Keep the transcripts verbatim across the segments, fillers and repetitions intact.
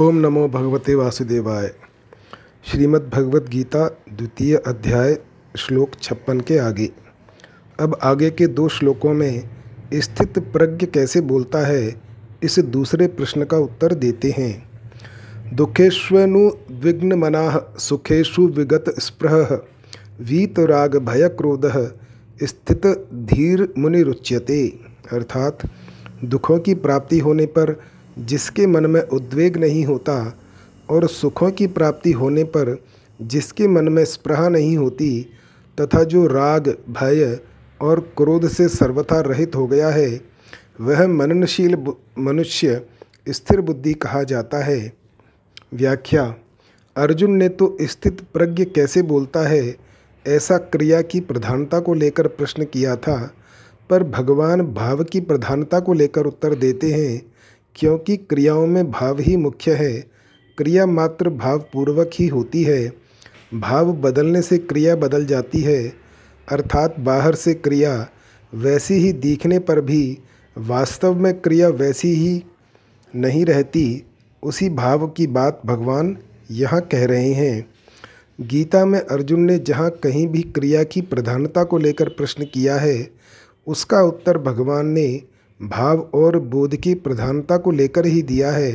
ओम नमो भगवते वासुदेवाय। श्रीमद् भगवत गीता द्वितीय अध्याय श्लोक छप्पन के आगे। अब आगे के दो श्लोकों में स्थित प्रज्ञ कैसे बोलता है, इस दूसरे प्रश्न का उत्तर देते हैं। दुखेश्वनु विग्न मना सुखेशु विगत स्पृह वीत भय क्रोध स्थित धीर मुनि रुच्यते। अर्थात दुखों की प्राप्ति होने पर जिसके मन में उद्वेग नहीं होता और सुखों की प्राप्ति होने पर जिसके मन में स्पृहा नहीं होती तथा जो राग भय और क्रोध से सर्वथा रहित हो गया है, वह मननशील मनुष्य स्थिर बुद्धि कहा जाता है। व्याख्या। अर्जुन ने तो स्थित प्रज्ञ कैसे बोलता है ऐसा क्रिया की प्रधानता को लेकर प्रश्न किया था, पर भगवान भाव की प्रधानता को लेकर उत्तर देते हैं, क्योंकि क्रियाओं में भाव ही मुख्य है। क्रिया मात्र भावपूर्वक ही होती है। भाव बदलने से क्रिया बदल जाती है। अर्थात बाहर से क्रिया वैसी ही दिखने पर भी वास्तव में क्रिया वैसी ही नहीं रहती। उसी भाव की बात भगवान यहाँ कह रहे हैं। गीता में अर्जुन ने जहाँ कहीं भी क्रिया की प्रधानता को लेकर प्रश्न किया है, उसका उत्तर भगवान ने भाव और बोध की प्रधानता को लेकर ही दिया है।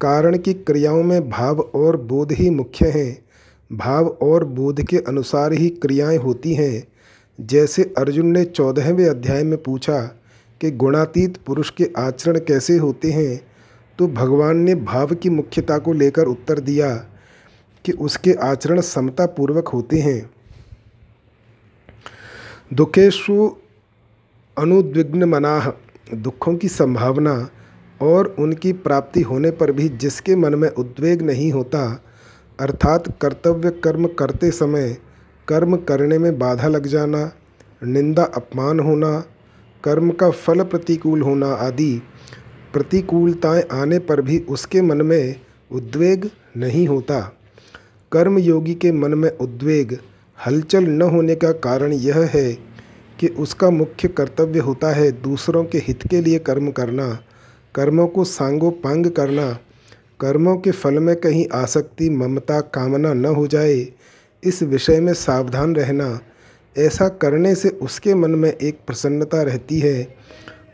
कारण कि क्रियाओं में भाव और बोध ही मुख्य हैं। भाव और बोध के अनुसार ही क्रियाएं होती हैं। जैसे अर्जुन ने चौदहवें अध्याय में पूछा कि गुणातीत पुरुष के आचरण कैसे होते हैं, तो भगवान ने भाव की मुख्यता को लेकर उत्तर दिया कि उसके आचरण समतापूर्वक होते हैं। दुखेशु अनुद्विग्न मनाह, दुखों की संभावना और उनकी प्राप्ति होने पर भी जिसके मन में उद्वेग नहीं होता, अर्थात कर्तव्य कर्म करते समय कर्म करने में बाधा लग जाना, निंदा अपमान होना, कर्म का फल प्रतिकूल होना आदि प्रतिकूलताएं आने पर भी उसके मन में उद्वेग नहीं होता। कर्मयोगी के मन में उद्वेग हलचल न होने का कारण यह है कि उसका मुख्य कर्तव्य होता है दूसरों के हित के लिए कर्म करना, कर्मों को सांगोपांग करना, कर्मों के फल में कहीं आसक्ति ममता कामना न हो जाए, इस विषय में सावधान रहना। ऐसा करने से उसके मन में एक प्रसन्नता रहती है।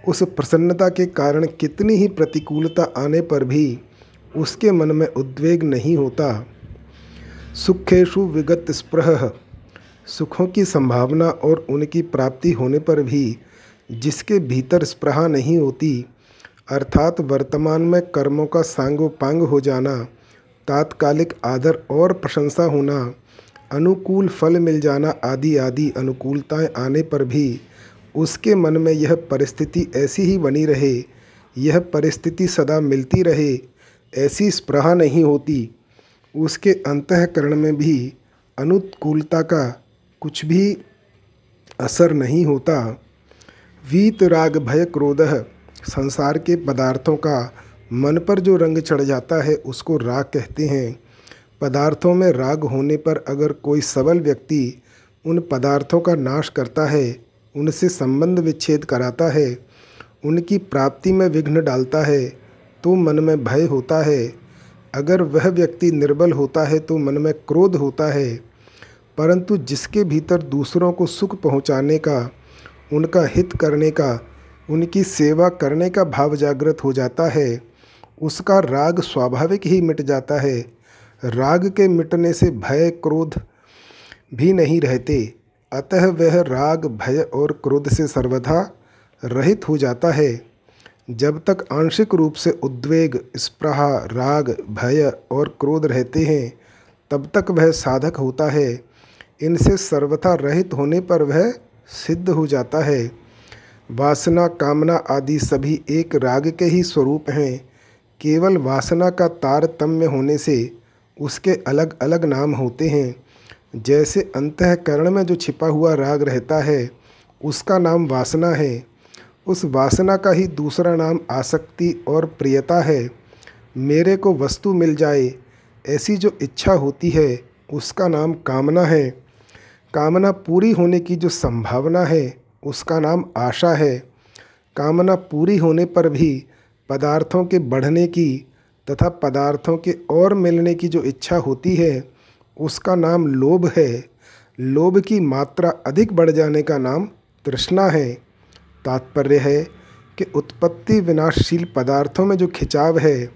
उस प्रसन्नता के कारण कितनी ही प्रतिकूलता आने पर भी उसके मन में उद्वेग नहीं होता। सुखेशु विगत स्पृह, सुखों की संभावना और उनकी प्राप्ति होने पर भी जिसके भीतर स्पृहा नहीं होती, अर्थात वर्तमान में कर्मों का सांगोपांग हो जाना, तात्कालिक आदर और प्रशंसा होना, अनुकूल फल मिल जाना आदि आदि अनुकूलताएं आने पर भी उसके मन में यह परिस्थिति ऐसी ही बनी रहे, यह परिस्थिति सदा मिलती रहे, ऐसी स्पृहा नहीं होती। उसके अंतःकरण में भी अनुकूलता का कुछ भी असर नहीं होता। वीत राग भय क्रोध, संसार के पदार्थों का मन पर जो रंग चढ़ जाता है उसको राग कहते हैं। पदार्थों में राग होने पर अगर कोई सबल व्यक्ति उन पदार्थों का नाश करता है, उनसे संबंध विच्छेद कराता है, उनकी प्राप्ति में विघ्न डालता है, तो मन में भय होता है। अगर वह व्यक्ति निर्बल होता है तो मन में क्रोध होता है। परंतु जिसके भीतर दूसरों को सुख पहुंचाने का, उनका हित करने का, उनकी सेवा करने का भाव जागृत हो जाता है, उसका राग स्वाभाविक ही मिट जाता है। राग के मिटने से भय क्रोध भी नहीं रहते, अतः वह राग भय और क्रोध से सर्वथा रहित हो जाता है। जब तक आंशिक रूप से उद्वेग स्पृहा राग भय और क्रोध रहते हैं, तब तक वह साधक होता है। इनसे सर्वथा रहित होने पर वह सिद्ध हो जाता है। वासना कामना आदि सभी एक राग के ही स्वरूप हैं। केवल वासना का तारतम्य होने से उसके अलग अलग नाम होते हैं। जैसे अंतःकरण में जो छिपा हुआ राग रहता है उसका नाम वासना है। उस वासना का ही दूसरा नाम आसक्ति और प्रियता है। मेरे को वस्तु मिल जाए ऐसी जो इच्छा होती है उसका नाम कामना है। कामना पूरी होने की जो संभावना है उसका नाम आशा है। कामना पूरी होने पर भी पदार्थों के बढ़ने की, तथा पदार्थों के और मिलने की जो इच्छा होती है उसका नाम लोभ है। लोभ की मात्रा अधिक बढ़ जाने का नाम तृष्णा है। तात्पर्य है कि उत्पत्ति विनाशशील पदार्थों में जो खिंचाव है,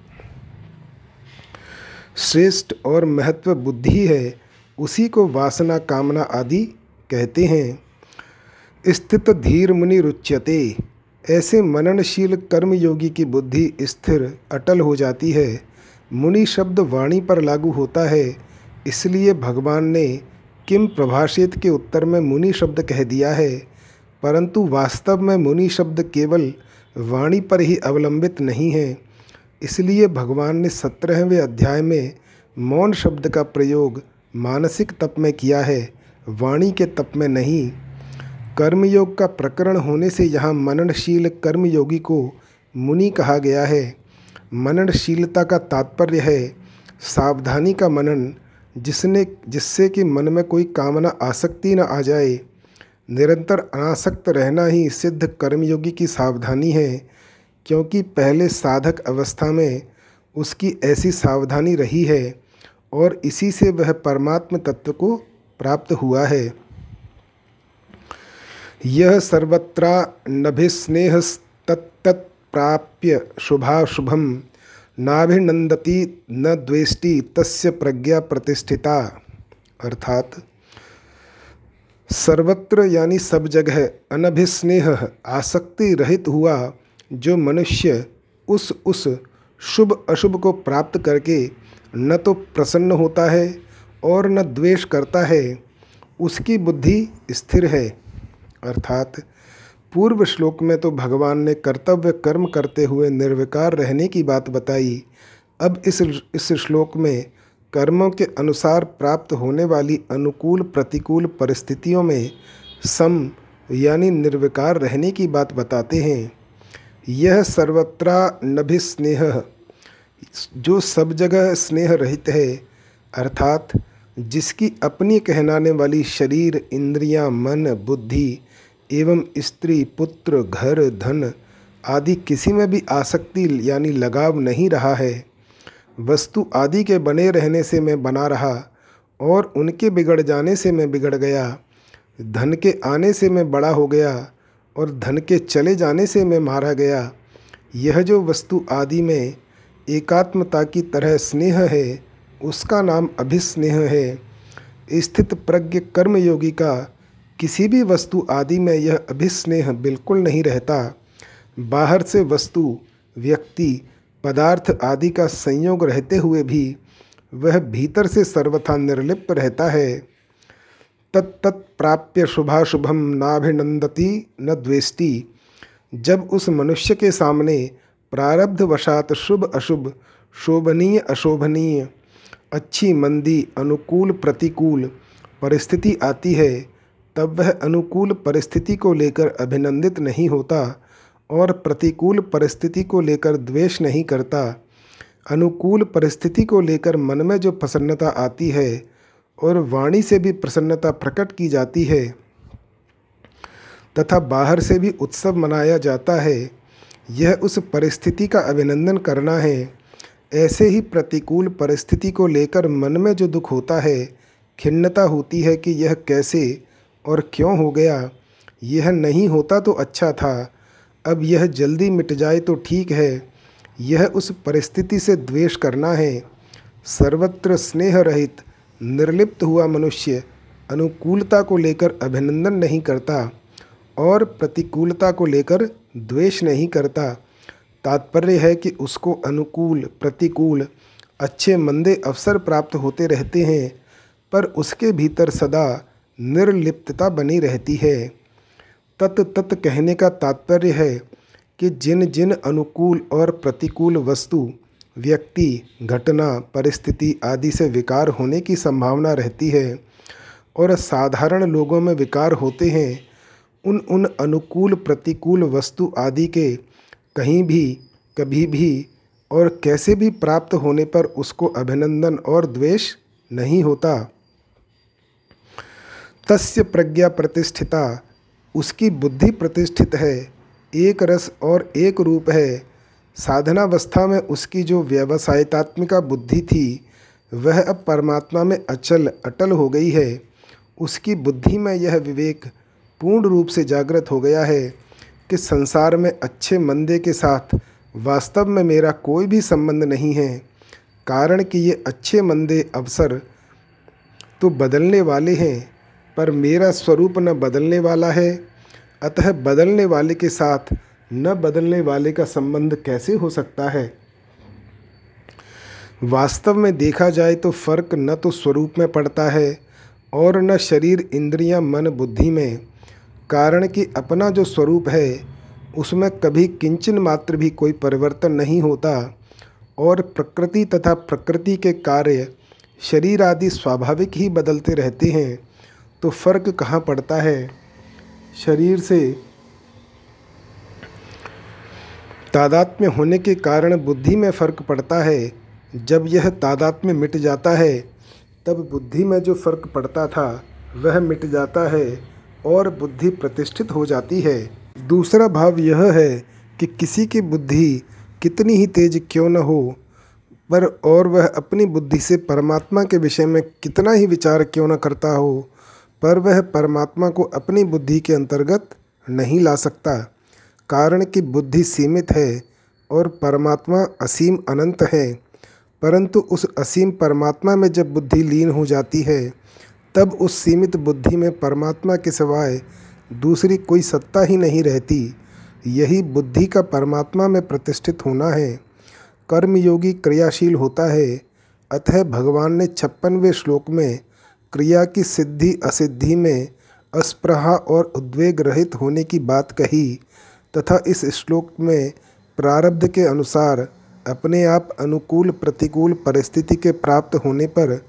श्रेष्ठ और महत्व बुद्धि है, उसी को वासना कामना आदि कहते हैं। स्थित धीर मुनि रुच्यते, ऐसे मननशील कर्मयोगी की बुद्धि स्थिर अटल हो जाती है। मुनि शब्द वाणी पर लागू होता है, इसलिए भगवान ने किम प्रभाषित के उत्तर में मुनि शब्द कह दिया है, परंतु वास्तव में मुनि शब्द केवल वाणी पर ही अवलंबित नहीं है। इसलिए भगवान ने सत्रहवें अध्याय में मौन शब्द का प्रयोग मानसिक तप में किया है, वाणी के तप में नहीं। कर्मयोग का प्रकरण होने से यहाँ मननशील कर्मयोगी को मुनि कहा गया है। मननशीलता का तात्पर्य है सावधानी का मनन, जिसने जिससे कि मन में कोई कामना आसक्ति न आ जाए। निरंतर अनासक्त रहना ही सिद्ध कर्मयोगी की सावधानी है, क्योंकि पहले साधक अवस्था में उसकी ऐसी सावधानी रही है और इसी से वह परमात्म तत्व को प्राप्त हुआ है। यह सर्वत्र नभिस्नेहस्तत्तत् प्राप्य शुभाशुभम नाभिनंदति न द्वेष्टि तस्य प्रज्ञा प्रतिष्ठिता। अर्थात सर्वत्र यानी सब जगह अनभिस्नेह आसक्ति रहित हुआ जो मनुष्य उस उस शुभ अशुभ को प्राप्त करके न तो प्रसन्न होता है और न द्वेष करता है, उसकी बुद्धि स्थिर है। अर्थात पूर्व श्लोक में तो भगवान ने कर्तव्य कर्म करते हुए निर्विकार रहने की बात बताई, अब इस इस श्लोक में कर्मों के अनुसार प्राप्त होने वाली अनुकूल प्रतिकूल परिस्थितियों में सम यानी निर्विकार रहने की बात बताते हैं। यह सर्वत्र नभिस्नेह जो सब जगह स्नेह रहित है, अर्थात जिसकी अपनी कहलाने वाली शरीर इंद्रियां, मन, बुद्धि एवं स्त्री, पुत्र, घर, धन आदि किसी में भी आसक्ति यानी लगाव नहीं रहा है। वस्तु आदि के बने रहने से मैं बना रहा और उनके बिगड़ जाने से मैं बिगड़ गया, धन के आने से मैं बड़ा हो गया और धन के चले जाने से मैं मारा गया। यह जो वस्तु आदि में एकात्मता की तरह स्नेह है, उसका नाम अभिस्नेह है। स्थित प्रज्ञ कर्मयोगी का किसी भी वस्तु आदि में यह अभिस्नेह बिल्कुल नहीं रहता। बाहर से वस्तु, व्यक्ति, पदार्थ आदि का संयोग रहते हुए भी वह भीतर से सर्वथा निर्लिप्त रहता है। तत्तत् प्राप्य शुभाशुभम नाभिनंदति न द्वेष्टि, जब उस मनुष्य के सामने प्रारब्धवशात शुभ अशुभ, शोभनीय अशोभनीय, अच्छी मंदी, अनुकूल प्रतिकूल परिस्थिति आती है, तब वह अनुकूल परिस्थिति को लेकर अभिनंदित नहीं होता और प्रतिकूल परिस्थिति को लेकर द्वेष नहीं करता। अनुकूल परिस्थिति को लेकर मन में जो प्रसन्नता आती है और वाणी से भी प्रसन्नता प्रकट की जाती है तथा बाहर से भी उत्सव मनाया जाता है, यह उस परिस्थिति का अभिनंदन करना है। ऐसे ही प्रतिकूल परिस्थिति को लेकर मन में जो दुख होता है, खिन्नता होती है कि यह कैसे और क्यों हो गया, यह नहीं होता तो अच्छा था, अब यह जल्दी मिट जाए तो ठीक है, यह उस परिस्थिति से द्वेष करना है। सर्वत्र स्नेह रहित निर्लिप्त हुआ मनुष्य अनुकूलता को लेकर अभिनंदन नहीं करता और प्रतिकूलता को लेकर द्वेष नहीं करता। तात्पर्य है कि उसको अनुकूल प्रतिकूल अच्छे मंदे अवसर प्राप्त होते रहते हैं, पर उसके भीतर सदा निर्लिप्तता बनी रहती है। तत् तत् कहने का तात्पर्य है कि जिन जिन अनुकूल और प्रतिकूल वस्तु, व्यक्ति, घटना, परिस्थिति आदि से विकार होने की संभावना रहती है और साधारण लोगों में विकार होते हैं, उन उन अनुकूल प्रतिकूल वस्तु आदि के कहीं भी, कभी भी और कैसे भी प्राप्त होने पर उसको अभिनंदन और द्वेष नहीं होता। तस्य प्रज्ञा प्रतिष्ठिता, उसकी बुद्धि प्रतिष्ठित है, एक रस और एक रूप है। साधनावस्था में उसकी जो व्यवसायतात्मिका बुद्धि थी वह अब परमात्मा में अचल अटल हो गई है। उसकी बुद्धि में यह विवेक पूर्ण रूप से जागृत हो गया है कि संसार में अच्छे मंदे के साथ वास्तव में मेरा कोई भी संबंध नहीं है, कारण कि ये अच्छे मंदे अवसर तो बदलने वाले हैं पर मेरा स्वरूप न बदलने वाला है, अतः बदलने वाले के साथ न बदलने वाले का संबंध कैसे हो सकता है। वास्तव में देखा जाए तो फर्क न तो स्वरूप में पड़ता है और न शरीर इंद्रियां मन बुद्धि में, कारण कि अपना जो स्वरूप है उसमें कभी किंचन मात्र भी कोई परिवर्तन नहीं होता और प्रकृति तथा प्रकृति के कार्य शरीर आदि स्वाभाविक ही बदलते रहते हैं, तो फर्क कहाँ पड़ता है। शरीर से तादात्म्य होने के कारण बुद्धि में फर्क पड़ता है। जब यह तादात्म्य मिट जाता है तब बुद्धि में जो फर्क पड़ता था वह मिट जाता है और बुद्धि प्रतिष्ठित हो जाती है। दूसरा भाव यह है कि किसी की बुद्धि कितनी ही तेज क्यों न हो पर और वह अपनी बुद्धि से परमात्मा के विषय में कितना ही विचार क्यों न करता हो पर वह परमात्मा को अपनी बुद्धि के अंतर्गत नहीं ला सकता, कारण कि बुद्धि सीमित है और परमात्मा असीम अनंत है। परंतु उस असीम परमात्मा में जब बुद्धि लीन हो जाती है तब उस सीमित बुद्धि में परमात्मा के सिवाय दूसरी कोई सत्ता ही नहीं रहती। यही बुद्धि का परमात्मा में प्रतिष्ठित होना है। कर्मयोगी क्रियाशील होता है, अतः भगवान ने छप्पनवें श्लोक में क्रिया की सिद्धि असिद्धि में अस्पृहा और उद्वेग रहित होने की बात कही तथा इस श्लोक में प्रारब्ध के अनुसार अपने आप अनुकूल प्रतिकूल परिस्थिति के प्राप्त होने पर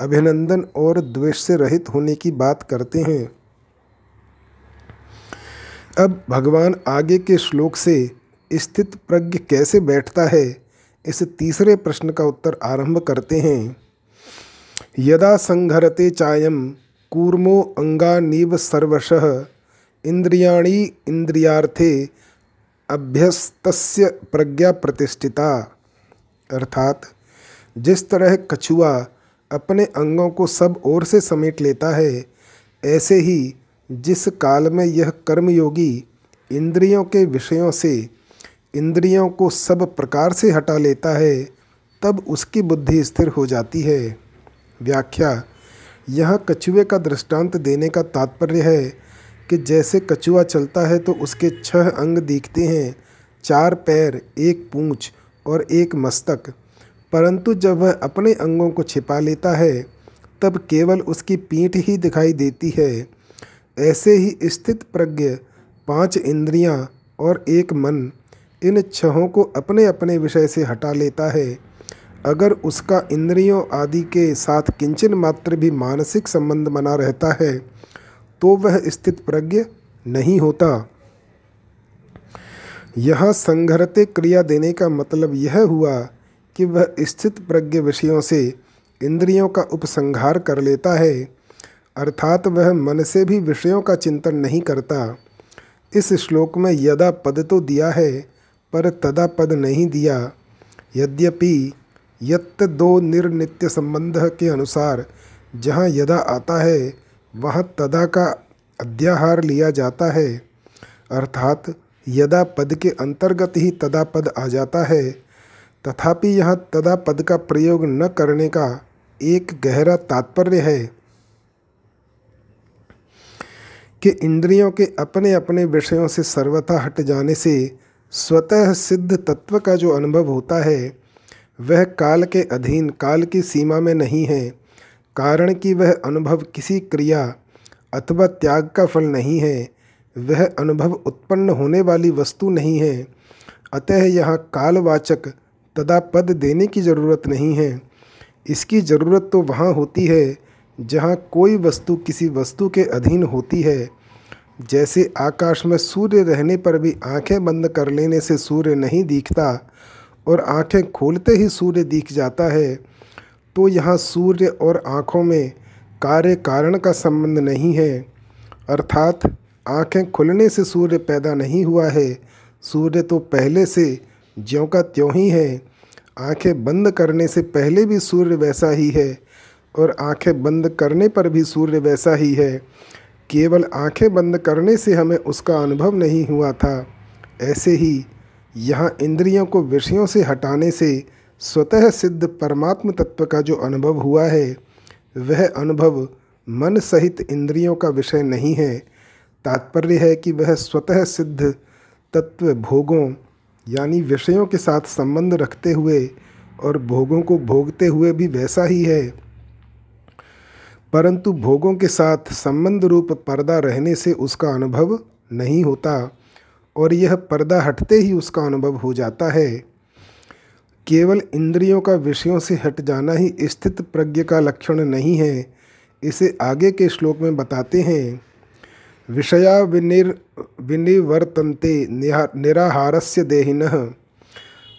अभिनंदन और द्वेष से रहित होने की बात करते हैं। अब भगवान आगे के श्लोक से स्थित प्रज्ञ कैसे बैठता है इस तीसरे प्रश्न का उत्तर आरंभ करते हैं। यदा संघरते चायम कूर्मो अंगानीव सर्वशः इंद्रियाणि इंद्रियार्थे अभ्यस्तस्य प्रज्ञा प्रतिष्ठिता। अर्थात जिस तरह कछुआ अपने अंगों को सब ओर से समेट लेता है, ऐसे ही जिस काल में यह कर्मयोगी इंद्रियों के विषयों से इंद्रियों को सब प्रकार से हटा लेता है तब उसकी बुद्धि स्थिर हो जाती है। व्याख्या: यह कछुए का दृष्टांत देने का तात्पर्य है कि जैसे कछुआ चलता है तो उसके छह अंग दिखते हैं, चार पैर, एक पूँछ और एक मस्तक, परंतु जब वह अपने अंगों को छिपा लेता है तब केवल उसकी पीठ ही दिखाई देती है। ऐसे ही स्थित प्रज्ञ पांच इंद्रियां और एक मन, इन छहों को अपने अपने विषय से हटा लेता है। अगर उसका इंद्रियों आदि के साथ किंचन मात्र भी मानसिक संबंध बना रहता है तो वह स्थित प्रज्ञ नहीं होता। यहाँ संघरते क्रिया देने का मतलब यह हुआ कि वह स्थित प्रज्ञ विषयों से इंद्रियों का उपसंहार कर लेता है, अर्थात वह मन से भी विषयों का चिंतन नहीं करता। इस श्लोक में यदा पद तो दिया है पर तदा पद नहीं दिया। यद्यपि यत् दो निर्नित्य संबंध के अनुसार जहाँ यदा आता है वहाँ तदा का अध्याहार लिया जाता है, अर्थात यदा पद के अंतर्गत ही तदा पद आ जाता है। तथापि यहाँ तदा पद का प्रयोग न करने का एक गहरा तात्पर्य है कि इंद्रियों के अपने अपने विषयों से सर्वथा हट जाने से स्वतः सिद्ध तत्व का जो अनुभव होता है वह काल के अधीन काल की सीमा में नहीं है, कारण कि वह अनुभव किसी क्रिया अथवा त्याग का फल नहीं है, वह अनुभव उत्पन्न होने वाली वस्तु नहीं है। अतः यहाँ कालवाचक तदा पद देने की जरूरत नहीं है। इसकी जरूरत तो वहाँ होती है जहाँ कोई वस्तु किसी वस्तु के अधीन होती है। जैसे आकाश में सूर्य रहने पर भी आंखें बंद कर लेने से सूर्य नहीं दिखता और आंखें खोलते ही सूर्य दिख जाता है, तो यहाँ सूर्य और आँखों में कार्य कारण का संबंध नहीं है, अर्थात आँखें खुलने से सूर्य पैदा नहीं हुआ है। सूर्य तो पहले से ज्यों का त्यों ही है। आंखें बंद करने से पहले भी सूर्य वैसा ही है और आंखें बंद करने पर भी सूर्य वैसा ही है। केवल आंखें बंद करने से हमें उसका अनुभव नहीं हुआ था। ऐसे ही यहाँ इंद्रियों को विषयों से हटाने से स्वतः सिद्ध परमात्म तत्व का जो अनुभव हुआ है वह अनुभव मन सहित इंद्रियों का विषय नहीं है। तात्पर्य है कि वह स्वतः सिद्ध तत्व भोगों यानी विषयों के साथ संबंध रखते हुए और भोगों को भोगते हुए भी वैसा ही है, परंतु भोगों के साथ संबंध रूप पर्दा रहने से उसका अनुभव नहीं होता और यह पर्दा हटते ही उसका अनुभव हो जाता है। केवल इंद्रियों का विषयों से हट जाना ही स्थित प्रज्ञ का लक्षण नहीं है। इसे आगे के श्लोक में बताते हैं। विषया विनिर विनिवर्तन्ते निराहारस्य देहिनः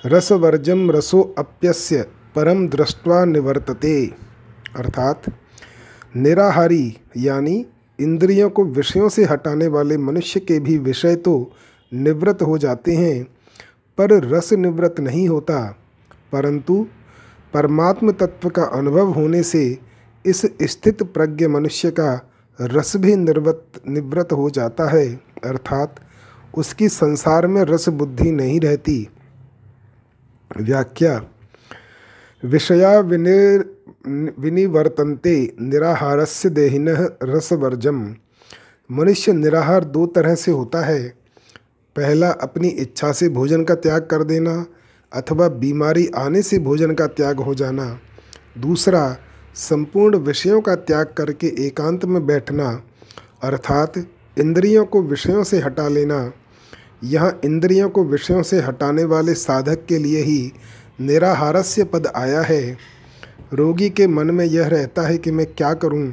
रसवर्जम रसो अप्यस्य परम दृष्ट्वा निवर्तते। अर्थात निराहारी यानी इंद्रियों को विषयों से हटाने वाले मनुष्य के भी विषय तो निवृत्त हो जाते हैं पर रस निवृत्त नहीं होता, परंतु परमात्म तत्व का अनुभव होने से इस स्थित प्रज्ञ मनुष्य का रस भी निवृत्त निवृत्त हो जाता है। अर्थात उसकी संसार में रस बुद्धि नहीं रहती। व्याख्या विषया विनिर विनिवर्तन्ते निराहारस्य देहिनः रसवर्जम। मनुष्य निराहार दो तरह से होता है। पहला, अपनी इच्छा से भोजन का त्याग कर देना अथवा बीमारी आने से भोजन का त्याग हो जाना। दूसरा, संपूर्ण विषयों का त्याग करके एकांत में बैठना अर्थात इंद्रियों को विषयों से हटा लेना। यहाँ इंद्रियों को विषयों से हटाने वाले साधक के लिए ही निराहारस्य पद आया है। रोगी के मन में यह रहता है कि मैं क्या करूं?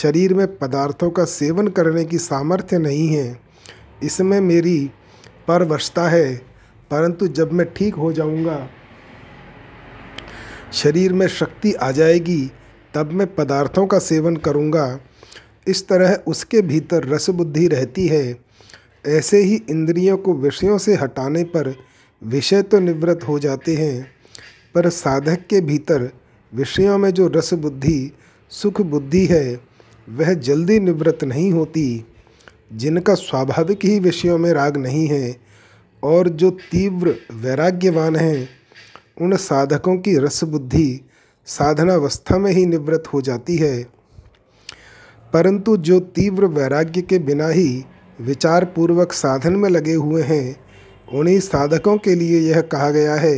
शरीर में पदार्थों का सेवन करने की सामर्थ्य नहीं है, इसमें मेरी परवशता है, परंतु जब मैं ठीक हो जाऊंगा, शरीर में शक्ति आ जाएगी, तब मैं पदार्थों का सेवन करूंगा। इस तरह उसके भीतर रसबुद्धि रहती है। ऐसे ही इंद्रियों को विषयों से हटाने पर विषय तो निवृत्त हो जाते हैं, पर साधक के भीतर विषयों में जो रस बुद्धि सुख बुद्धि है वह जल्दी निवृत्त नहीं होती। जिनका स्वाभाविक ही विषयों में राग नहीं है और जो तीव्र वैराग्यवान हैं, उन साधकों की रस बुद्धि साधनावस्था में ही निवृत्त हो जाती है, परंतु जो तीव्र वैराग्य के बिना ही विचार पूर्वक साधन में लगे हुए हैं, उन्हीं साधकों के लिए यह कहा गया है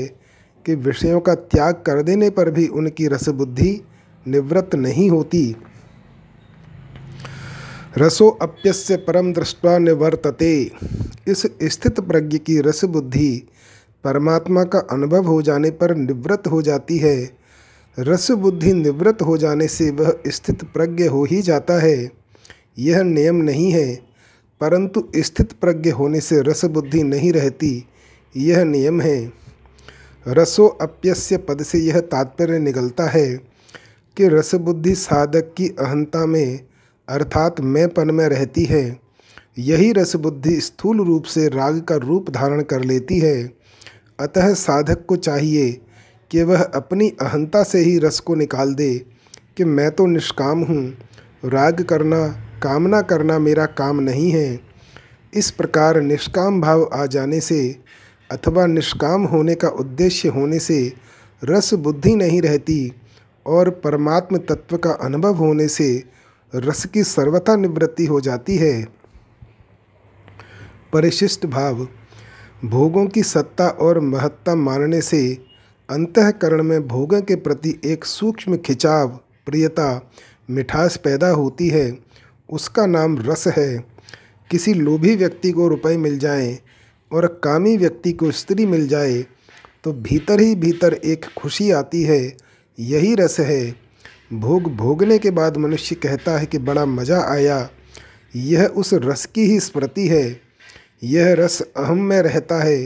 कि विषयों का त्याग कर देने पर भी उनकी रसबुद्धि निवृत्त नहीं होती। रसो अप्यस्य परम दृष्ट्वा निवर्तते। इस स्थित प्रज्ञ की रसबुद्धि परमात्मा का अनुभव हो जाने पर निवृत्त हो जाती है। रसबुद्धि निवृत्त हो जाने से वह स्थित प्रज्ञ हो ही जाता है, यह नियम नहीं है, परंतु स्थित प्रज्ञ होने से रसबुद्धि नहीं रहती, यह नियम है। रसो अप्यस्य पद से यह तात्पर्य निकलता है कि रसबुद्धि साधक की अहंता में अर्थात मैंपन में रहती है। यही रसबुद्धि स्थूल रूप से राग का रूप धारण कर लेती है। अतः साधक को चाहिए कि वह अपनी अहंता से ही रस को निकाल दे कि मैं तो निष्काम हूँ, राग करना कामना करना मेरा काम नहीं है। इस प्रकार निष्काम भाव आ जाने से अथवा निष्काम होने का उद्देश्य होने से रस बुद्धि नहीं रहती और परमात्म तत्व का अनुभव होने से रस की सर्वथा निवृत्ति हो जाती है। परिशिष्ट भाव भोगों की सत्ता और महत्ता मानने से अंतःकरण में भोगों के प्रति एक सूक्ष्म खिंचाव, प्रियता, मिठास पैदा होती है। उसका नाम रस है। किसी लोभी व्यक्ति को रुपए मिल जाएं और कामी व्यक्ति को स्त्री मिल जाए तो भीतर ही भीतर एक खुशी आती है, यही रस है। भोग भोगने के बाद मनुष्य कहता है कि बड़ा मज़ा आया, यह उस रस की ही स्मृति है। यह रस अहम में रहता है।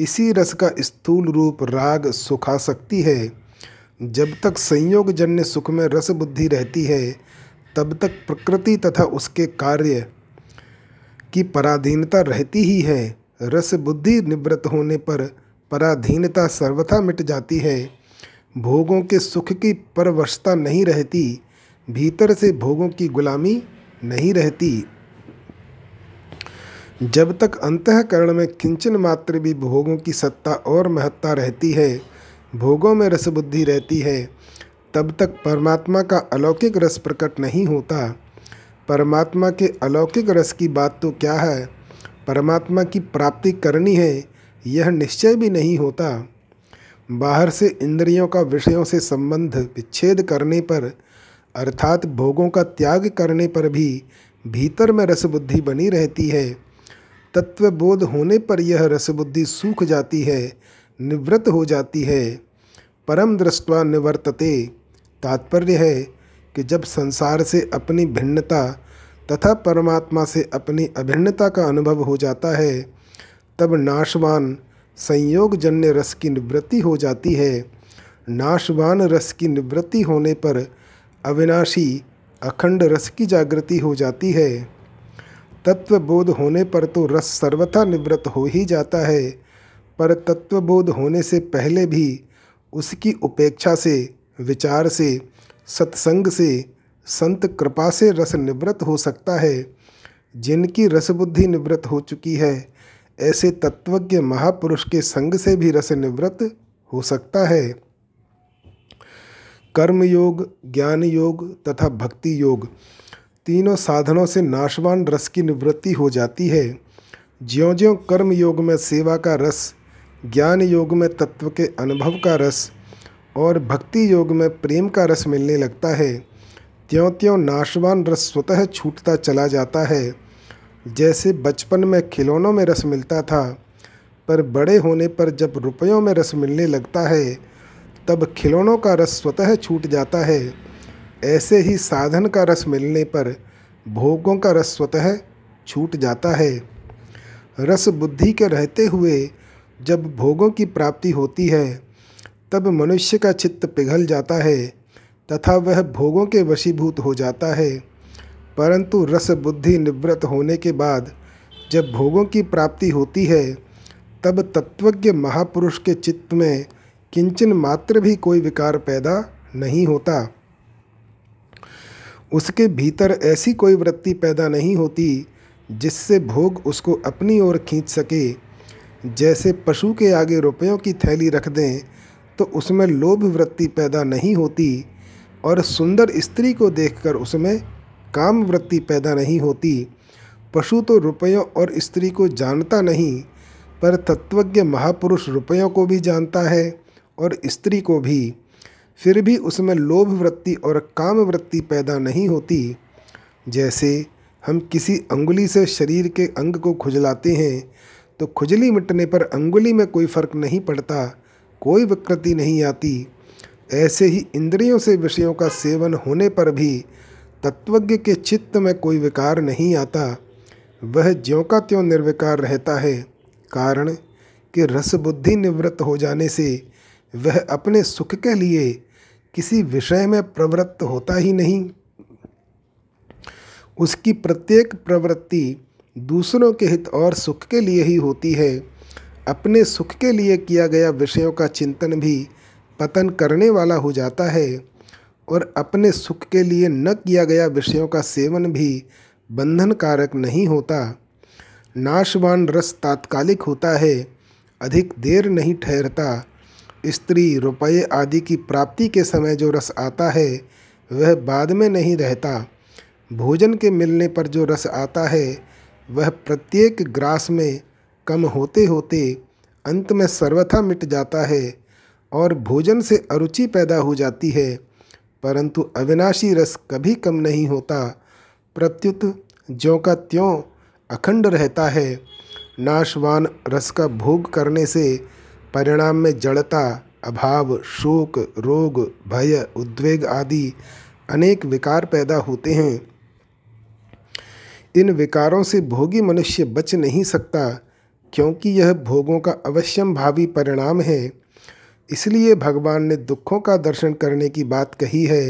इसी रस का स्थूल रूप राग सुखासक्ति है। जब तक संयोगजन्य सुख में रस बुद्धि रहती है तब तक प्रकृति तथा उसके कार्य की पराधीनता रहती ही है। रस बुद्धि निवृत्त होने पर पराधीनता सर्वथा मिट जाती है, भोगों के सुख की परवशता नहीं रहती, भीतर से भोगों की गुलामी नहीं रहती। जब तक अंतःकरण में किंचन मात्र भी भोगों की सत्ता और महत्ता रहती है, भोगों में रसबुद्धि रहती है, तब तक परमात्मा का अलौकिक रस प्रकट नहीं होता। परमात्मा के अलौकिक रस की बात तो क्या है, परमात्मा की प्राप्ति करनी है यह निश्चय भी नहीं होता। बाहर से इंद्रियों का विषयों से संबंध विच्छेद करने पर अर्थात भोगों का त्याग करने पर भी भीतर में रसबुद्धि बनी रहती है। तत्वबोध होने पर यह रसबुद्धि सूख जाती है, निवृत्त हो जाती है। परम दृष्ट्वा निवर्तते तात्पर्य है कि जब संसार से अपनी भिन्नता तथा परमात्मा से अपनी अभिन्नता का अनुभव हो जाता है, तब नाशवान संयोगजन्य रस की निवृत्ति हो जाती है। नाशवान रस की निवृत्ति होने पर अविनाशी अखंड रस की जागृति हो जाती है। तत्वबोध होने पर तो रस सर्वथा निवृत्त हो ही जाता है, पर तत्वबोध होने से पहले भी उसकी उपेक्षा से, विचार से, सत्संग से, संत कृपा से रस निवृत्त हो सकता है। जिनकी रसबुद्धि निवृत्त हो चुकी है, ऐसे तत्वज्ञ महापुरुष के संग से भी रस निवृत्त हो सकता है। कर्म योग, ज्ञान योग तथा भक्ति योग तीनों साधनों से नाशवान रस की निवृत्ति हो जाती है। ज्यों-ज्यों कर्म योग में सेवा का रस, ज्ञान योग में तत्व के अनुभव का रस और भक्ति योग में प्रेम का रस मिलने लगता है, त्यों-त्यों नाशवान रस स्वतः छूटता चला जाता है। जैसे बचपन में खिलौनों में रस मिलता था, पर बड़े होने पर जब रुपयों में रस मिलने लगता है, तब खिलौनों का रस स्वतः छूट जाता है। ऐसे ही साधन का रस मिलने पर भोगों का रस स्वतः छूट जाता है। रस बुद्धि के रहते हुए जब भोगों की प्राप्ति होती है, तब मनुष्य का चित्त पिघल जाता है तथा वह भोगों के वशीभूत हो जाता है। परंतु रस बुद्धि निवृत्त होने के बाद जब भोगों की प्राप्ति होती है, तब तत्वज्ञ महापुरुष के चित्त में किंचन मात्र भी कोई विकार पैदा नहीं होता। उसके भीतर ऐसी कोई वृत्ति पैदा नहीं होती जिससे भोग उसको अपनी ओर खींच सके। जैसे पशु के आगे रुपयों की थैली रख दें तो उसमें लोभ वृत्ति पैदा नहीं होती और सुंदर स्त्री को देखकर उसमें काम वृत्ति पैदा नहीं होती। पशु तो रुपयों और स्त्री को जानता नहीं, पर तत्वज्ञ महापुरुष रुपयों को भी जानता है और स्त्री को भी, फिर भी उसमें लोभ वृत्ति और काम वृत्ति पैदा नहीं होती। जैसे हम किसी अंगुली से शरीर के अंग को खुजलाते हैं तो खुजली मिटने पर अंगुली में कोई फर्क नहीं पड़ता, कोई विकृति नहीं आती, ऐसे ही इंद्रियों से विषयों का सेवन होने पर भी तत्वज्ञ के चित्त में कोई विकार नहीं आता। वह ज्यों का त्यों निर्विकार रहता है, कारण कि रसबुद्धि निवृत्त हो जाने से वह अपने सुख के लिए किसी विषय में प्रवृत्त होता ही नहीं। उसकी प्रत्येक प्रवृत्ति दूसरों के हित और सुख के लिए ही होती है। अपने सुख के लिए किया गया विषयों का चिंतन भी पतन करने वाला हो जाता है और अपने सुख के लिए न किया गया विषयों का सेवन भी बंधन कारक नहीं होता। नाशवान रस तात्कालिक होता है, अधिक देर नहीं ठहरता। स्त्री रुपये आदि की प्राप्ति के समय जो रस आता है, वह बाद में नहीं रहता। भोजन के मिलने पर जो रस आता है, वह प्रत्येक ग्रास में कम होते होते अंत में सर्वथा मिट जाता है और भोजन से अरुचि पैदा हो जाती है। परंतु अविनाशी रस कभी कम नहीं होता, प्रत्युत ज्यों का त्यों अखंड रहता है। नाशवान रस का भोग करने से परिणाम में जड़ता, अभाव, शोक, रोग, भय, उद्वेग आदि अनेक विकार पैदा होते हैं। इन विकारों से भोगी मनुष्य बच नहीं सकता, क्योंकि यह भोगों का अवश्यम भावी परिणाम है। इसलिए भगवान ने दुखों का दर्शन करने की बात कही है।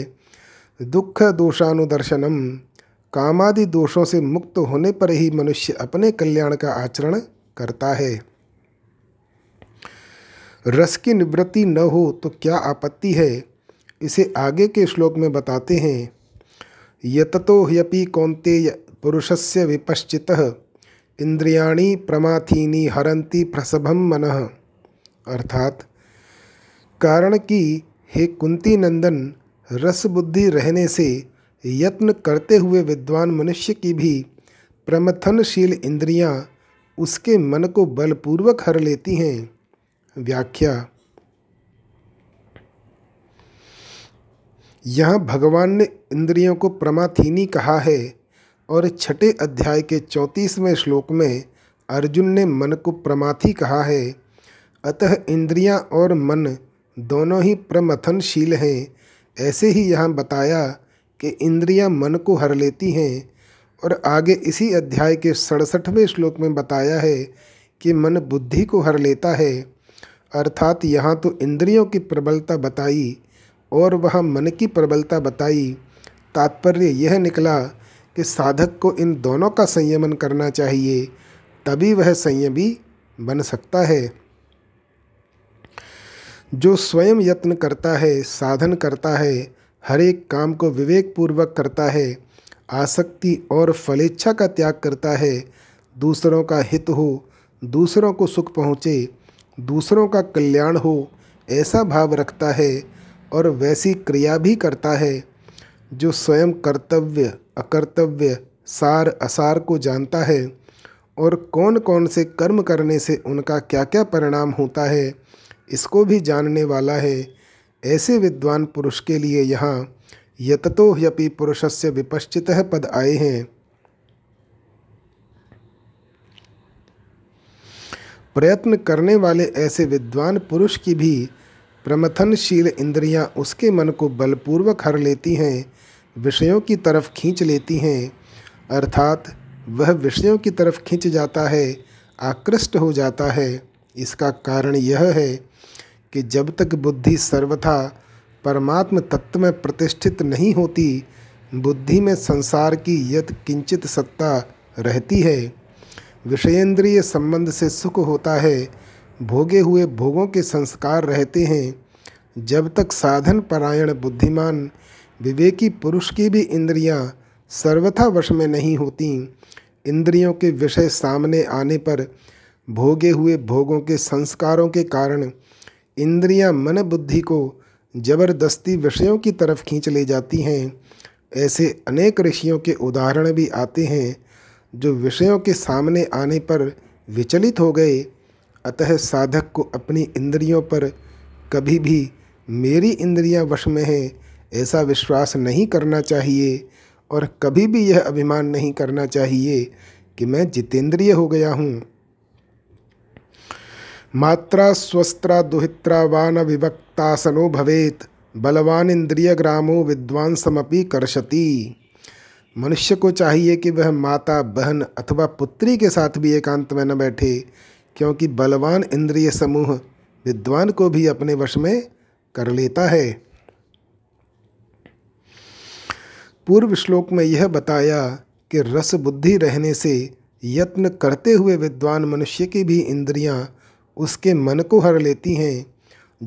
दुख दोषानुदर्शनम, कामादि दोषों से मुक्त होने पर ही मनुष्य अपने कल्याण का आचरण करता है। रस की निवृत्ति न हो तो क्या आपत्ति है, इसे आगे के श्लोक में बताते हैं। यततो ह्यपि कौन्तेय पुरुषस्य विपश्चितः इंद्रियाणि प्रमाथीनि हरन्ति प्रसभम मनः। अर्थात कारण कि हे कुंती नंदन, रस बुद्धि रहने से यत्न करते हुए विद्वान मनुष्य की भी प्रमथनशील इंद्रियां उसके मन को बलपूर्वक हर लेती हैं। व्याख्या: यहाँ भगवान ने इंद्रियों को प्रमाथीनी कहा है और छठे अध्याय के चौंतीसवें श्लोक में अर्जुन ने मन को प्रमाथी कहा है। अतः इंद्रियां और मन दोनों ही प्रमथनशील हैं। ऐसे ही यहाँ बताया कि इंद्रियां मन को हर लेती हैं और आगे इसी अध्याय के सड़सठवें श्लोक में बताया है कि मन बुद्धि को हर लेता है। अर्थात यहाँ तो इंद्रियों की प्रबलता बताई और वहाँ मन की प्रबलता बताई। तात्पर्य यह निकला कि साधक को इन दोनों का संयमन करना चाहिए, तभी वह संयमी बन सकता है। जो स्वयं यत्न करता है, साधन करता है, हर एक काम को विवेकपूर्वक करता है, आसक्ति और फलेच्छा का त्याग करता है, दूसरों का हित हो, दूसरों को सुख पहुँचे, दूसरों का कल्याण हो, ऐसा भाव रखता है और वैसी क्रिया भी करता है। जो स्वयं कर्तव्य अकर्तव्य सार असार को जानता है और कौन कौन से कर्म करने से उनका क्या क्या परिणाम होता है, इसको भी जानने वाला है। ऐसे विद्वान पुरुष के लिए यहाँ यततो ह्यपि पुरुषस्य विपश्चितः पद आए हैं। प्रयत्न करने वाले ऐसे विद्वान पुरुष की भी प्रमथनशील इंद्रियां उसके मन को बलपूर्वक हर लेती हैं, विषयों की तरफ खींच लेती हैं। अर्थात वह विषयों की तरफ खींच जाता है, आकृष्ट हो जाता है। इसका कारण यह है कि जब तक बुद्धि सर्वथा परमात्म तत्व में प्रतिष्ठित नहीं होती, बुद्धि में संसार की यत किंचित सत्ता रहती है। विषयेंद्रिय संबंध से सुख होता है, भोगे हुए भोगों के संस्कार रहते हैं। जब तक साधन परायण बुद्धिमान विवेकी पुरुष की भी इंद्रियां सर्वथा वश में नहीं होती, इंद्रियों के विषय सामने आने पर भोगे हुए भोगों के संस्कारों के कारण इंद्रियां मन बुद्धि को जबरदस्ती विषयों की तरफ खींच ले जाती हैं। ऐसे अनेक ऋषियों के उदाहरण भी आते हैं जो विषयों के सामने आने पर विचलित हो गए। अतः साधक को अपनी इंद्रियों पर कभी भी मेरी इंद्रियां वश में हैं ऐसा विश्वास नहीं करना चाहिए और कभी भी यह अभिमान नहीं करना चाहिए कि मैं जितेंद्रिय हो गया हूँ। मात्रा स्वस्त्रा दुहित्रा वान विभक्तासनो भवेत बलवान इंद्रिय ग्रामो विद्वान समपि कर्षति। मनुष्य को चाहिए कि वह माता, बहन अथवा पुत्री के साथ भी एकांत में न बैठे, क्योंकि बलवान इंद्रिय समूह विद्वान को भी अपने वश में कर लेता है। पूर्व श्लोक में यह बताया कि रस बुद्धि रहने से यत्न करते हुए विद्वान मनुष्य की भी इंद्रियां उसके मन को हर लेती हैं,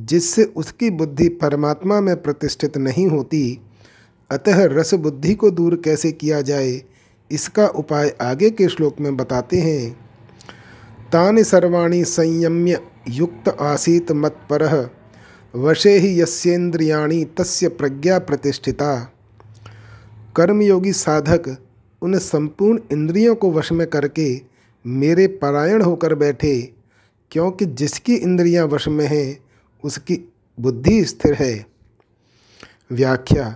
जिससे उसकी बुद्धि परमात्मा में प्रतिष्ठित नहीं होती। अतः रस बुद्धि को दूर कैसे किया जाए, इसका उपाय आगे के श्लोक में बताते हैं। तानि सर्वाणि संयम्य युक्त आसीत मत्परः वशे हि यस्येन्द्रियाणि तस्य प्रज्ञा प्रतिष्ठिता। कर्मयोगी साधक उन संपूर्ण इंद्रियों को वश में करके मेरे परायण होकर बैठे, क्योंकि जिसकी इंद्रियां वश में हैं उसकी बुद्धि स्थिर है। व्याख्या: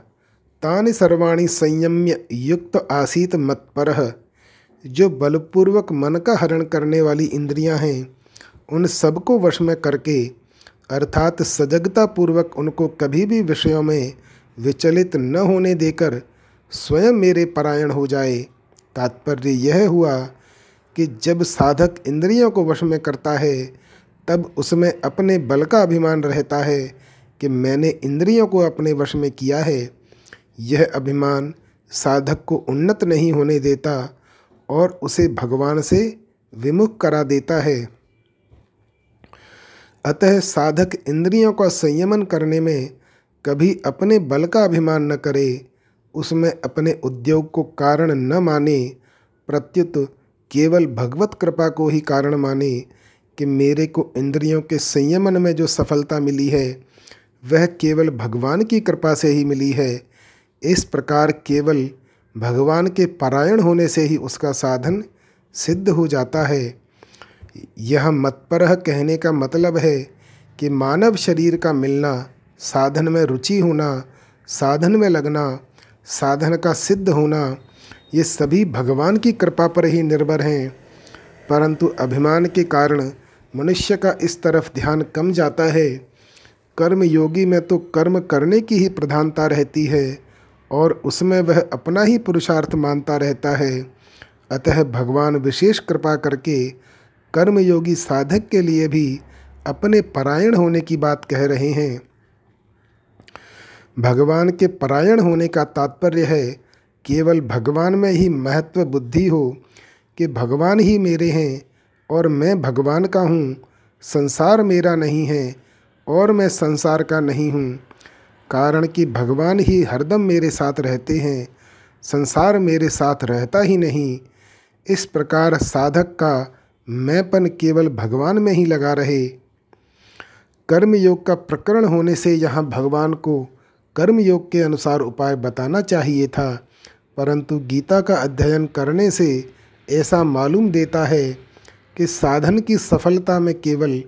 तानि सर्वाणि संयम्य युक्त आसीत मत्परः। जो बलपूर्वक मन का हरण करने वाली इंद्रियां हैं उन सबको वश में करके, अर्थात सजगता पूर्वक उनको कभी भी विषयों में विचलित न होने देकर स्वयं मेरे परायण हो जाए। तात्पर्य यह हुआ कि जब साधक इंद्रियों को वश में करता है तब उसमें अपने बल का अभिमान रहता है कि मैंने इंद्रियों को अपने वश में किया है। यह अभिमान साधक को उन्नत नहीं होने देता और उसे भगवान से विमुख करा देता है। अतः साधक इंद्रियों का संयमन करने में कभी अपने बल का अभिमान न करे, उसमें अपने उद्योग को कारण न माने, प्रत्युत केवल भगवत कृपा को ही कारण माने कि मेरे को इंद्रियों के संयमन में जो सफलता मिली है वह केवल भगवान की कृपा से ही मिली है। इस प्रकार केवल भगवान के पारायण होने से ही उसका साधन सिद्ध हो जाता है। यह मतपरह कहने का मतलब है कि मानव शरीर का मिलना, साधन में रुचि होना, साधन में लगना, साधन का सिद्ध होना, ये सभी भगवान की कृपा पर ही निर्भर हैं। परंतु अभिमान के कारण मनुष्य का इस तरफ ध्यान कम जाता है। कर्म योगी में तो कर्म करने की ही प्रधानता रहती है और उसमें वह अपना ही पुरुषार्थ मानता रहता है। अतः भगवान विशेष कृपा करके कर्मयोगी साधक के लिए भी अपने परायण होने की बात कह रहे हैं। भगवान के परायण होने का तात्पर्य है केवल भगवान में ही महत्व बुद्धि हो कि भगवान ही मेरे हैं और मैं भगवान का हूँ, संसार मेरा नहीं है और मैं संसार का नहीं हूँ। कारण कि भगवान ही हरदम मेरे साथ रहते हैं, संसार मेरे साथ रहता ही नहीं। इस प्रकार साधक का मैंपन केवल भगवान में ही लगा रहे। कर्मयोग का प्रकरण होने से यहाँ भगवान को कर्मयोग के अनुसार उपाय बताना चाहिए था, परंतु गीता का अध्ययन करने से ऐसा मालूम देता है कि साधन की सफलता में केवल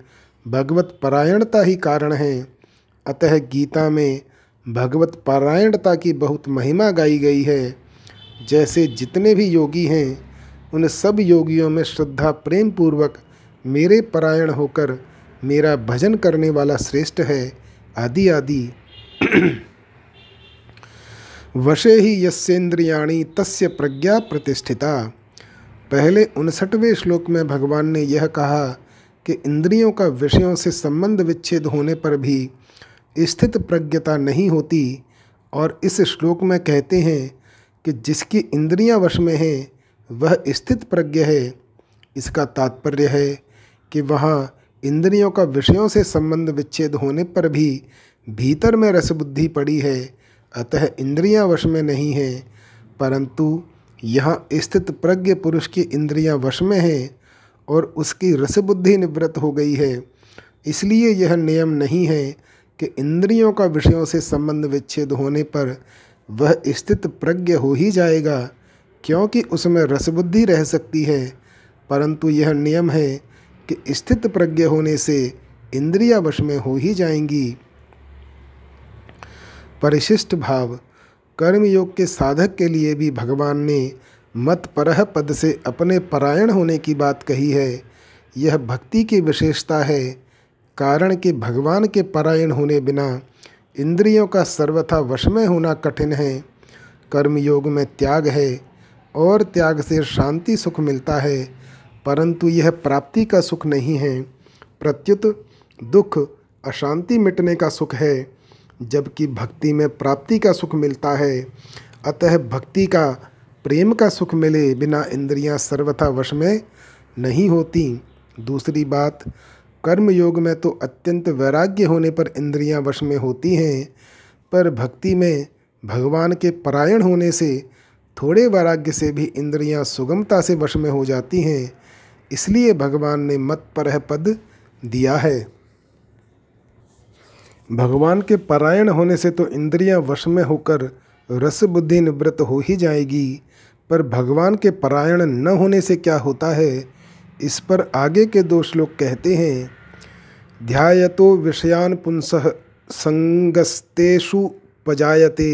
भगवत परायणता ही कारण है। अतः गीता में भगवत परायणता की बहुत महिमा गाई गई है। जैसे जितने भी योगी हैं उन सब योगियों में श्रद्धा प्रेम पूर्वक मेरे परायण होकर मेरा भजन करने वाला श्रेष्ठ है आदि आदि। वशे ही यस्येन्द्रियाणि तस्य प्रज्ञा प्रतिष्ठिता। पहले उनसठवें श्लोक में भगवान ने यह कहा कि इंद्रियों का विषयों से संबंध विच्छेद होने पर भी स्थित प्रज्ञता नहीं होती, और इस श्लोक में कहते हैं कि जिसकी इंद्रियां वश में हैं वह स्थित प्रज्ञ है। इसका तात्पर्य है कि वहाँ इंद्रियों का विषयों से संबंध विच्छेद होने पर भी भीतर में रसबुद्धि पड़ी है, अतः इंद्रियां वश में नहीं हैं। परंतु यहाँ स्थित प्रज्ञ पुरुष की इंद्रियां वश में हैं और उसकी रसबुद्धि निवृत्त हो गई है, इसलिए यह नियम नहीं है कि इंद्रियों का विषयों से संबंध विच्छेद होने पर वह स्थित प्रज्ञ हो ही जाएगा, क्योंकि उसमें रसबुद्धि रह सकती है। परंतु यह नियम है कि स्थित प्रज्ञ होने से इंद्रियां वश में हो ही जाएंगी। परिशिष्ट भाव कर्मयोग के साधक के लिए भी भगवान ने मतपरह पद से अपने परायण होने की बात कही है। यह भक्ति की विशेषता है, कारण कि भगवान के परायण होने बिना इंद्रियों का सर्वथा वश में होना कठिन है। कर्मयोग में त्याग है और त्याग से शांति सुख मिलता है, परंतु यह प्राप्ति का सुख नहीं है, प्रत्युत दुख अशांति मिटने का सुख है। जबकि भक्ति में प्राप्ति का सुख मिलता है। अतः भक्ति का प्रेम का सुख मिले बिना इंद्रियां सर्वथा वश में नहीं होती। दूसरी बात, कर्मयोग में तो अत्यंत वैराग्य होने पर इंद्रियां वश में होती हैं, पर भक्ति में भगवान के परायण होने से थोड़े वैराग्य से भी इंद्रियां सुगमता से वश में हो जाती हैं, इसलिए भगवान ने मतपरह पद दिया है। भगवान के परायण होने से तो इंद्रियां वश में होकर रस बुद्धि निवृत्त हो ही जाएगी, पर भगवान के परायण न होने से क्या होता है, इस पर आगे के दो श्लोक कहते हैं। ध्यायतो विषयान पुंसः संगस्तेषु पजायते,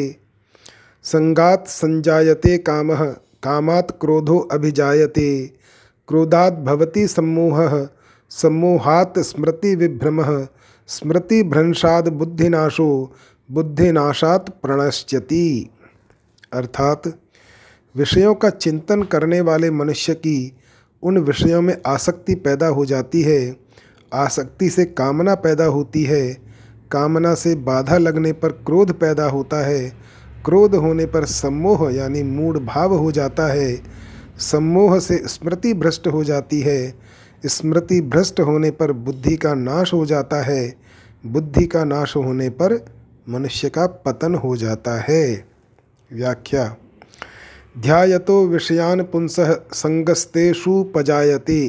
संगात संजायते कामः, कामात् क्रोधो अभिजायते, क्रोधात् भवति सम्मोहः, सम्मोहात् स्मृति विभ्रमः, स्मृति भ्रंशाद बुद्धिनाशो, बुद्धिनाशात् प्रणश्यति। अर्थात विषयों का चिंतन करने वाले मनुष्य की उन विषयों में आसक्ति पैदा हो जाती है, आसक्ति से कामना पैदा होती है, कामना से बाधा लगने पर क्रोध पैदा होता है, क्रोध होने पर सम्मोह यानी मूढ़ भाव हो जाता है, सम्मोह से स्मृति भ्रष्ट हो जाती है, स्मृति भ्रष्ट होने पर बुद्धि का नाश हो जाता है, बुद्धि का नाश होने पर मनुष्य का पतन हो जाता है। व्याख्या। ध्यायतो विषयान पुंसः संगस्तेषु पजायते।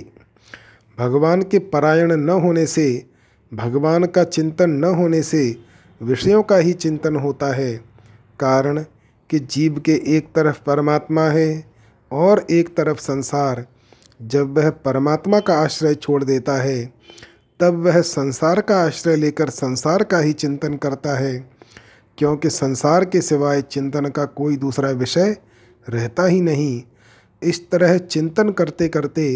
भगवान के परायण न होने से, भगवान का चिंतन न होने से विषयों का ही चिंतन होता है। कारण कि जीव के एक तरफ परमात्मा है और एक तरफ संसार। जब वह परमात्मा का आश्रय छोड़ देता है तब वह संसार का आश्रय लेकर संसार का ही चिंतन करता है, क्योंकि संसार के सिवाय चिंतन का कोई दूसरा विषय रहता ही नहीं। इस तरह चिंतन करते करते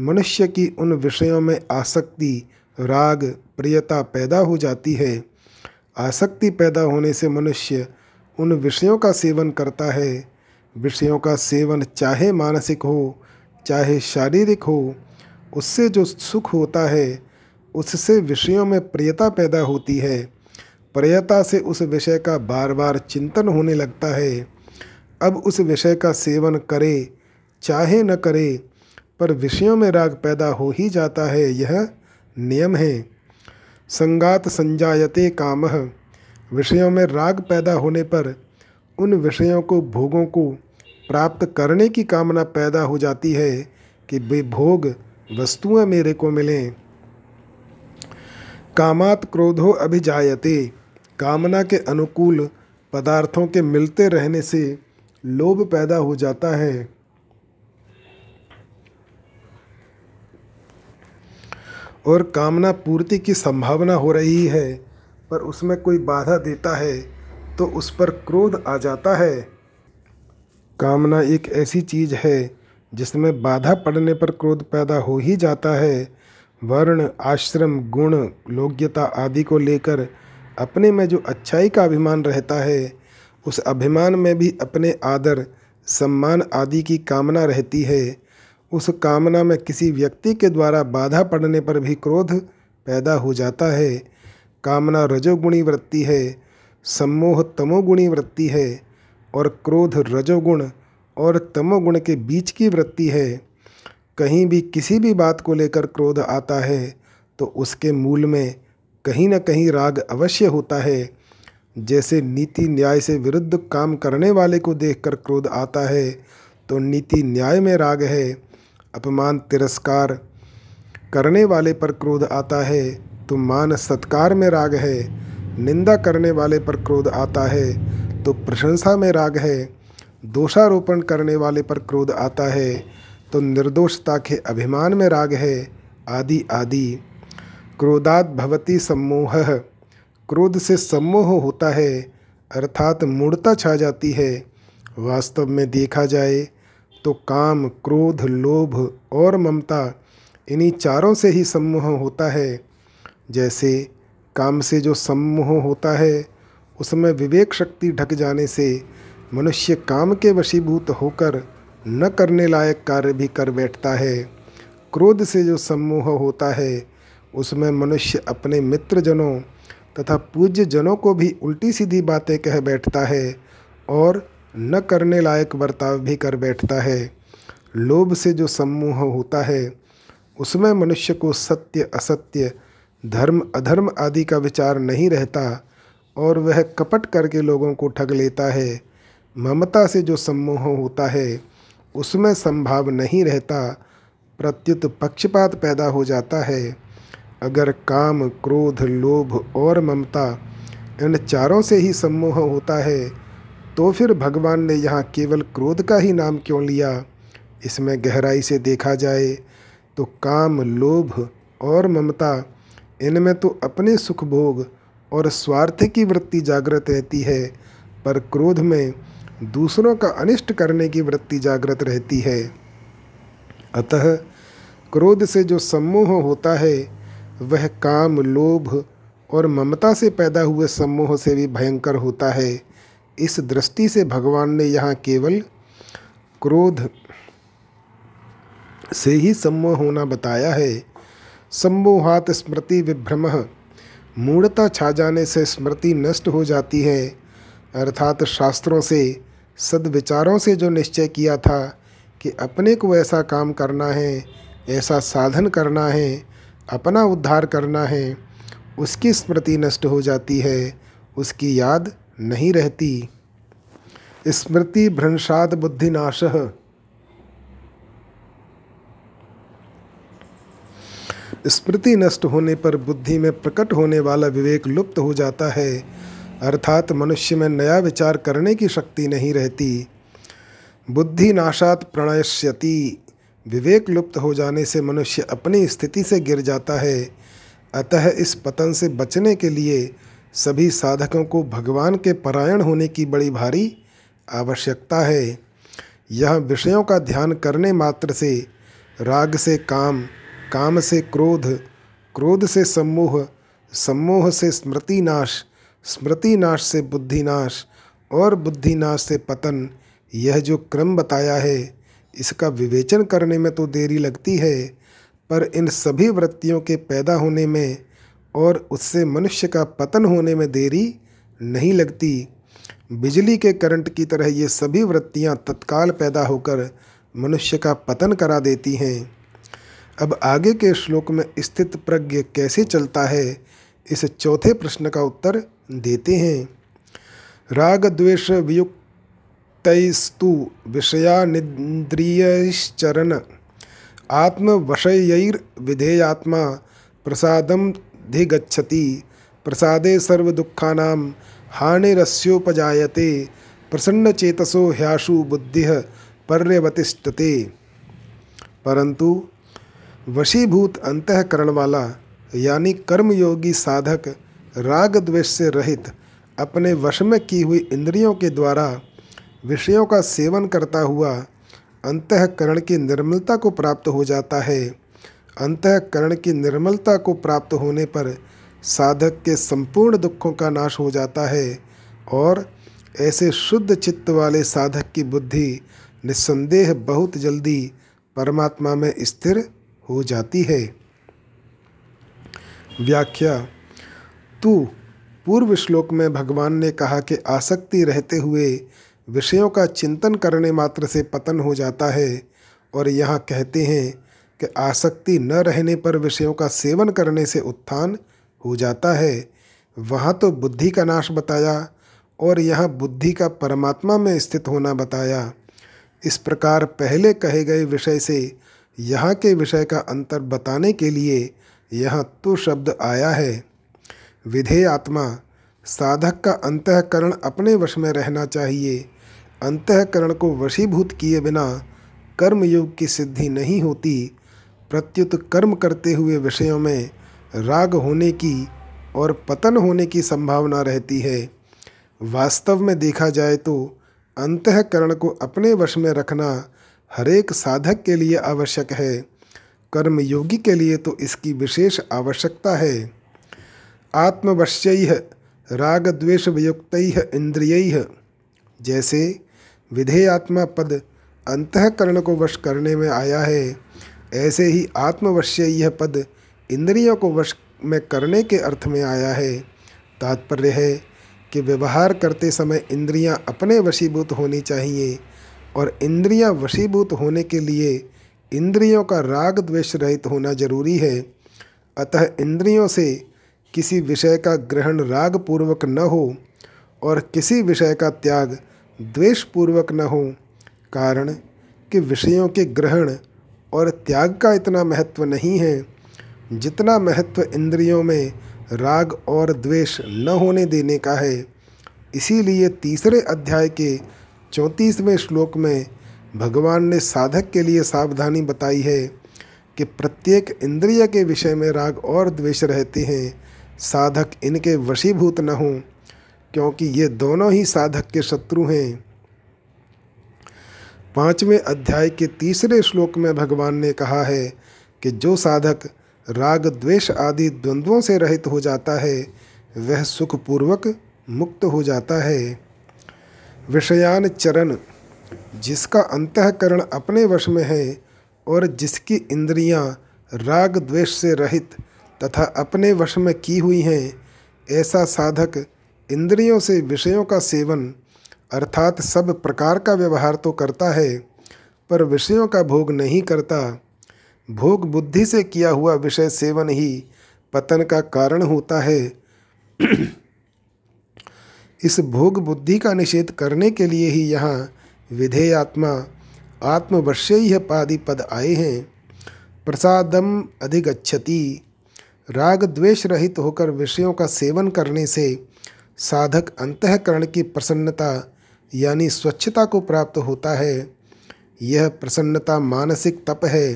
मनुष्य की उन विषयों में आसक्ति, राग, प्रियता पैदा हो जाती है। आसक्ति पैदा होने से मनुष्य उन विषयों का सेवन करता है। विषयों का सेवन चाहे मानसिक हो चाहे शारीरिक हो, उससे जो सुख होता है उससे विषयों में प्रियता पैदा होती है। प्रियता से उस विषय का बार बार चिंतन होने लगता है। अब उस विषय का सेवन करे चाहे न करे, पर विषयों में राग पैदा हो ही जाता है, यह नियम है। संगात संजायते कामः। विषयों में राग पैदा होने पर उन विषयों को, भोगों को प्राप्त करने की कामना पैदा हो जाती है कि वे भोग वस्तुएं मेरे को मिलें। कामात् क्रोधो अभिजायते। कामना के अनुकूल पदार्थों के मिलते रहने से लोभ पैदा हो जाता है। और कामना पूर्ति की संभावना हो रही है पर उसमें कोई बाधा देता है तो उस पर क्रोध आ जाता है। कामना एक ऐसी चीज़ है जिसमें बाधा पड़ने पर क्रोध पैदा हो ही जाता है। वर्ण, आश्रम, गुण, योग्यता आदि को लेकर अपने में जो अच्छाई का अभिमान रहता है, उस अभिमान में भी अपने आदर, सम्मान आदि की कामना रहती है। उस कामना में किसी व्यक्ति के द्वारा बाधा पड़ने पर भी क्रोध पैदा हो जाता है। कामना रजोगुणी वृत्ति है, सम्मोह तमोगुणी वृत्ति है और क्रोध रजोगुण और तमोगुण के बीच की वृत्ति है। कहीं भी किसी भी बात को लेकर क्रोध आता है तो उसके मूल में कहीं न कहीं राग अवश्य होता है। जैसे नीति न्याय से विरुद्ध काम करने वाले को देखकर क्रोध आता है तो नीति न्याय में राग है। अपमान तिरस्कार करने वाले पर क्रोध आता है तो मान सत्कार में राग है। निंदा करने वाले पर क्रोध आता है तो प्रशंसा में राग है। दोषारोपण करने वाले पर क्रोध आता है तो निर्दोषता के अभिमान में राग है, आदि आदि। क्रोधात् भवति सम्मोहः। क्रोध से सम्मोह होता है अर्थात मूढ़ता छा जाती है। वास्तव में देखा जाए तो काम, क्रोध, लोभ और ममता, इन्हीं चारों से ही सम्मोह होता है। जैसे काम से जो सम्मोह होता है उसमें विवेक शक्ति ढक जाने से मनुष्य काम के वशीभूत होकर न करने लायक कार्य भी कर बैठता है। क्रोध से जो सम्मोह होता है उसमें मनुष्य अपने मित्रजनों तथा पूज्य जनों को भी उल्टी सीधी बातें कह बैठता है और न करने लायक बर्ताव भी कर बैठता है। लोभ से जो सम्मोह होता है उसमें मनुष्य को सत्य असत्य, धर्म अधर्म आदि का विचार नहीं रहता और वह कपट करके लोगों को ठग लेता है। ममता से जो सम्मोह होता है उसमें संभाव नहीं रहता, प्रत्युत पक्षपात पैदा हो जाता है। अगर काम, क्रोध, लोभ और ममता इन चारों से ही सम्मोह होता है तो फिर भगवान ने यहाँ केवल क्रोध का ही नाम क्यों लिया? इसमें गहराई से देखा जाए तो काम, लोभ और ममता, इनमें तो अपने सुख भोग और स्वार्थ की वृत्ति जागृत रहती है, पर क्रोध में दूसरों का अनिष्ट करने की वृत्ति जागृत रहती है। अतः क्रोध से जो सम्मोह होता है वह काम, लोभ और ममता से पैदा हुए सम्मोह से भी भयंकर होता है। इस दृष्टि से भगवान ने यहाँ केवल क्रोध से ही सम्मोह होना बताया है। सम्मोहात् स्मृति विभ्रमः। मूढ़ता छा जाने से स्मृति नष्ट हो जाती है, अर्थात शास्त्रों से, सद्विचारों से जो निश्चय किया था कि अपने को ऐसा काम करना है, ऐसा साधन करना है, अपना उद्धार करना है, उसकी स्मृति नष्ट हो जाती है, उसकी याद नहीं रहती। स्मृति भ्रंशाद बुद्धिनाशः। स्मृति नष्ट होने पर बुद्धि में प्रकट होने वाला विवेक लुप्त हो जाता है, अर्थात मनुष्य में नया विचार करने की शक्ति नहीं रहती। बुद्धि नाशात प्रणश्यति। विवेक लुप्त हो जाने से मनुष्य अपनी स्थिति से गिर जाता है। अतः इस पतन से बचने के लिए सभी साधकों को भगवान के परायण होने की बड़ी भारी आवश्यकता है। यह विषयों का ध्यान करने मात्र से राग से काम, काम से क्रोध, क्रोध से सम्मोह, सम्मोह से स्मृति नाश, स्मृति नाश से बुद्धि नाश और बुद्धि नाश से पतन, यह जो क्रम बताया है इसका विवेचन करने में तो देरी लगती है, पर इन सभी वृत्तियों के पैदा होने में और उससे मनुष्य का पतन होने में देरी नहीं लगती। बिजली के करंट की तरह ये सभी वृत्तियाँ तत्काल पैदा होकर मनुष्य का पतन करा देती हैं। अब आगे के श्लोक में स्थित प्रज्ञ कैसे चलता है, इस चौथे प्रश्न का उत्तर देते हैं। राग द्वेष वियुक्तैस्तु विषयानिन्द्रियैश्चरण आत्मवशयैर् विधेयात्मा प्रसादं धिगच्छति। प्रसादे सर्वदुःखानां हानिरस्योपजायते। प्रसन्नचेतसो ह्याशु बुद्धिः पर्यवतिष्ठते। परंतु वशीभूत अंतःकरण वाला यानी कर्मयोगी साधक राग द्वेष से रहित अपने वश में की हुई इंद्रियों के द्वारा विषयों का सेवन करता हुआ अंतःकरण की निर्मलता को प्राप्त हो जाता है। अंतःकरण की निर्मलता को प्राप्त होने पर साधक के संपूर्ण दुखों का नाश हो जाता है और ऐसे शुद्ध चित्त वाले साधक की बुद्धि निस्संदेह बहुत जल्दी परमात्मा में स्थिर हो जाती है। व्याख्या। तू पूर्व श्लोक में भगवान ने कहा कि आसक्ति रहते हुए विषयों का चिंतन करने मात्र से पतन हो जाता है और यहाँ कहते हैं कि आसक्ति न रहने पर विषयों का सेवन करने से उत्थान हो जाता है। वहाँ तो बुद्धि का नाश बताया और यहाँ बुद्धि का परमात्मा में स्थित होना बताया। इस प्रकार पहले कहे गए विषय से यहाँ के विषय का अंतर बताने के लिए यहाँ तु शब्द आया है। विधेय आत्मा। साधक का अंतःकरण अपने वश में रहना चाहिए। अंतःकरण को वशीभूत किए बिना कर्मयोग की सिद्धि नहीं होती। प्रत्युत कर्म करते हुए विषयों में राग होने की और पतन होने की संभावना रहती है। वास्तव में देखा जाए तो अंतःकरण को अपने वश में रखना हरेक साधक के लिए आवश्यक है। कर्मयोगी के लिए तो इसकी विशेष आवश्यकता है। आत्मवश्यैः राग द्वेष वियुक्तैः इंद्रियैः। जैसे विधेयात्मा पद अंतःकरण को वश करने में आया है, ऐसे ही आत्मवश्यैः पद इंद्रियों को वश में करने के अर्थ में आया है। तात्पर्य है कि व्यवहार करते समय इंद्रियां अपने वशीभूत होनी चाहिए और इंद्रियां वशीभूत होने के लिए इंद्रियों का राग द्वेष रहित होना जरूरी है। अतः इंद्रियों से किसी विषय का ग्रहण राग पूर्वक न हो और किसी विषय का त्याग द्वेष पूर्वक न हो, कारण कि विषयों के ग्रहण और त्याग का इतना महत्व नहीं है जितना महत्व इंद्रियों में राग और द्वेष न होने देने का है। इसीलिए तीसरे अध्याय के चौंतीसवें श्लोक में भगवान ने साधक के लिए सावधानी बताई है कि प्रत्येक इंद्रिय के विषय में राग और द्वेष रहते हैं, साधक इनके वशीभूत न हों, क्योंकि ये दोनों ही साधक के शत्रु हैं। पाँचवें अध्याय के तीसरे श्लोक में भगवान ने कहा है कि जो साधक राग द्वेष आदि द्वंद्वों से रहित हो जाता है वह सुखपूर्वक मुक्त हो जाता है। विषयान चरण। जिसका अंतःकरण अपने वश में है और जिसकी इंद्रियां राग द्वेष से रहित तथा अपने वश में की हुई हैं, ऐसा साधक इंद्रियों से विषयों का सेवन अर्थात सब प्रकार का व्यवहार तो करता है पर विषयों का भोग नहीं करता। भोग बुद्धि से किया हुआ विषय सेवन ही पतन का कारण होता है। इस भोग बुद्धि का निषेध करने के लिए ही यहाँ विधेय आत्मा आत्मवश्येह पादि पद आए हैं। प्रसादम अधिगच्छति। राग द्वेष रहित होकर विषयों का सेवन करने से साधक अंतःकरण की प्रसन्नता यानी स्वच्छता को प्राप्त होता है। यह प्रसन्नता मानसिक तप है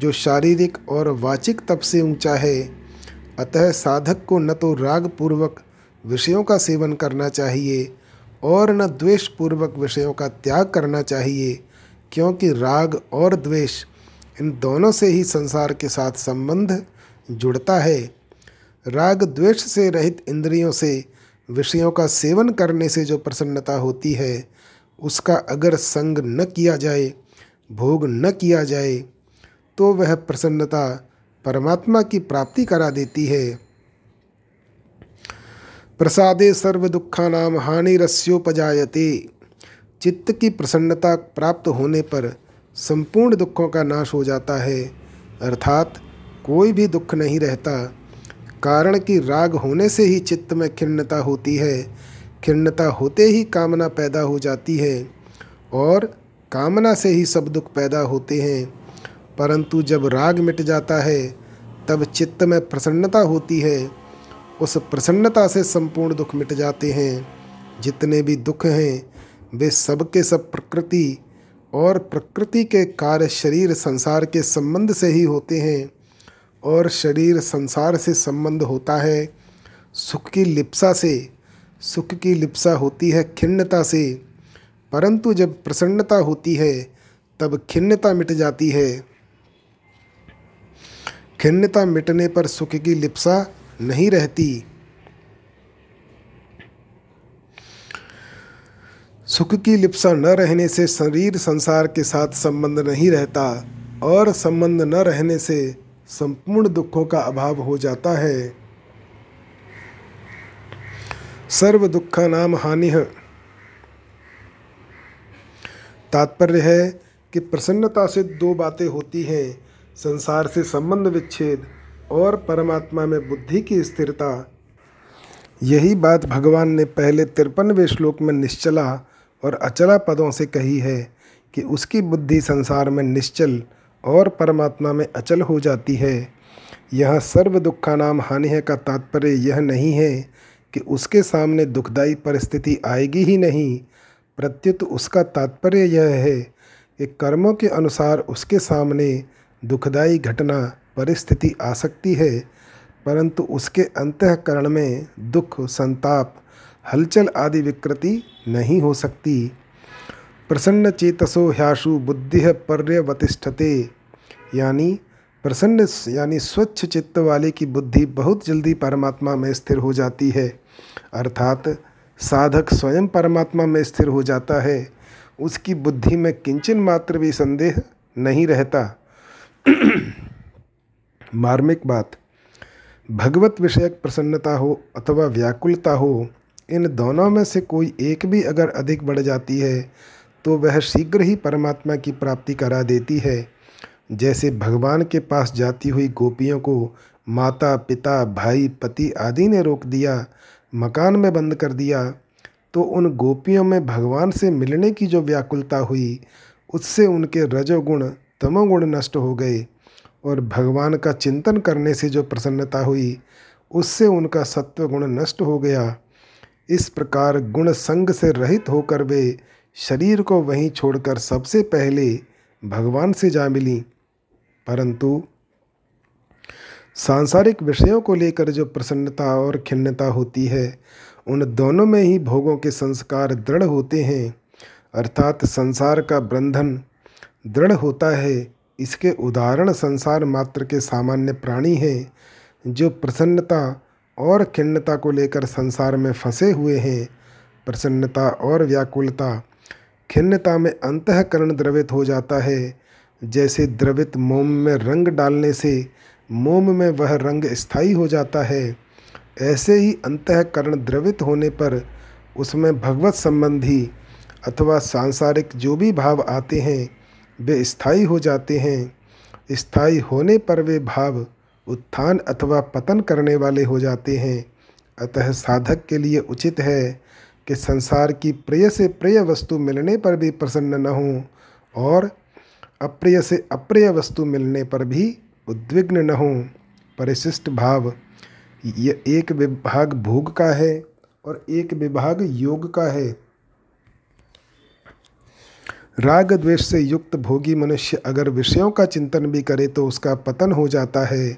जो शारीरिक और वाचिक तप से ऊंचा है। अतः साधक को न तो राग पूर्वक विषयों का सेवन करना चाहिए और न द्वेष पूर्वक विषयों का त्याग करना चाहिए, क्योंकि राग और द्वेष इन दोनों से ही संसार के साथ संबंध जुड़ता है। राग द्वेष से रहित इंद्रियों से विषयों का सेवन करने से जो प्रसन्नता होती है, उसका अगर संग न किया जाए, भोग न किया जाए, तो वह प्रसन्नता परमात्मा की प्राप्ति करा देती है। प्रसादे सर्व दुखानाम हानिरस्योपजायते। चित्त की प्रसन्नता प्राप्त होने पर संपूर्ण दुखों का नाश हो जाता है, अर्थात कोई भी दुख नहीं रहता। कारण कि राग होने से ही चित्त में खिन्नता होती है, खिन्नता होते ही कामना पैदा हो जाती है और कामना से ही सब दुख पैदा होते हैं। परंतु जब राग मिट जाता है तब चित्त में प्रसन्नता होती है। उस प्रसन्नता से संपूर्ण दुख मिट जाते हैं। जितने भी दुख हैं वे सब के सब प्रकृति और प्रकृति के कार्य शरीर संसार के संबंध से ही होते हैं और शरीर संसार से संबंध होता है सुख की लिप्सा से। सुख की लिप्सा होती है खिन्नता से, परंतु जब प्रसन्नता होती है तब खिन्नता मिट जाती है। खिन्नता मिटने पर सुख की लिप्सा नहीं रहती। सुख की लिप्सा न रहने से शरीर संसार के साथ संबंध नहीं रहता और संबंध न रहने से संपूर्ण दुखों का अभाव हो जाता है। सर्व दुखा नाम हानि। तात्पर्य है कि प्रसन्नता से दो बातें होती हैं, संसार से संबंध विच्छेद और परमात्मा में बुद्धि की स्थिरता। यही बात भगवान ने पहले तिरपनवें श्लोक में निश्चला और अचला पदों से कही है कि उसकी बुद्धि संसार में निश्चल और परमात्मा में अचल हो जाती है। यह सर्व दुखा नाम हानि है का तात्पर्य यह नहीं है कि उसके सामने दुखदायी परिस्थिति आएगी ही नहीं, प्रत्युत उसका तात्पर्य यह है कि कर्मों के अनुसार उसके सामने दुखदायी घटना परिस्थिति आ सकती है, परंतु उसके अंतःकरण में दुख संताप हलचल आदि विकृति नहीं हो सकती। प्रसन्न चेतसो ह्याशु बुद्धि पर्यवतिष्ठते। यानी प्रसन्न यानी स्वच्छ चित्त वाले की बुद्धि बहुत जल्दी परमात्मा में स्थिर हो जाती है, अर्थात साधक स्वयं परमात्मा में स्थिर हो जाता है। उसकी बुद्धि में किंचन मात्र भी संदेह नहीं रहता। मार्मिक बात, भगवत विषयक प्रसन्नता हो अथवा व्याकुलता हो, इन दोनों में से कोई एक भी अगर अधिक बढ़ जाती है तो वह शीघ्र ही परमात्मा की प्राप्ति करा देती है। जैसे भगवान के पास जाती हुई गोपियों को माता पिता भाई पति आदि ने रोक दिया, मकान में बंद कर दिया, तो उन गोपियों में भगवान से मिलने की जो व्याकुलता हुई उससे उनके रजोगुण तमोगुण नष्ट हो गए और भगवान का चिंतन करने से जो प्रसन्नता हुई उससे उनका सत्वगुण नष्ट हो गया। इस प्रकार गुण संग से रहित होकर वे शरीर को वहीं छोड़कर सबसे पहले भगवान से जा मिली। परंतु सांसारिक विषयों को लेकर जो प्रसन्नता और खिन्नता होती है, उन दोनों में ही भोगों के संस्कार दृढ़ होते हैं, अर्थात संसार का बंधन दृढ़ होता है। इसके उदाहरण संसार मात्र के सामान्य प्राणी हैं जो प्रसन्नता और खिन्नता को लेकर संसार में फंसे हुए हैं। प्रसन्नता और व्याकुलता खिन्नता में अंतःकरण द्रवित हो जाता है। जैसे द्रवित मोम में रंग डालने से मोम में वह रंग स्थायी हो जाता है, ऐसे ही अंतःकरण द्रवित होने पर उसमें भगवत संबंधी अथवा सांसारिक जो भी भाव आते हैं वे स्थायी हो जाते हैं। स्थायी होने पर वे भाव उत्थान अथवा पतन करने वाले हो जाते हैं। अतः साधक के लिए उचित है कि संसार की प्रिय से प्रिय वस्तु मिलने पर भी प्रसन्न न हों और अप्रिय से अप्रिय वस्तु मिलने पर भी उद्विग्न न हों। परिशिष्ट भाव यह एक विभाग भोग का है और एक विभाग योग का है। राग द्वेष से युक्त भोगी मनुष्य अगर विषयों का चिंतन भी करे तो उसका पतन हो जाता है,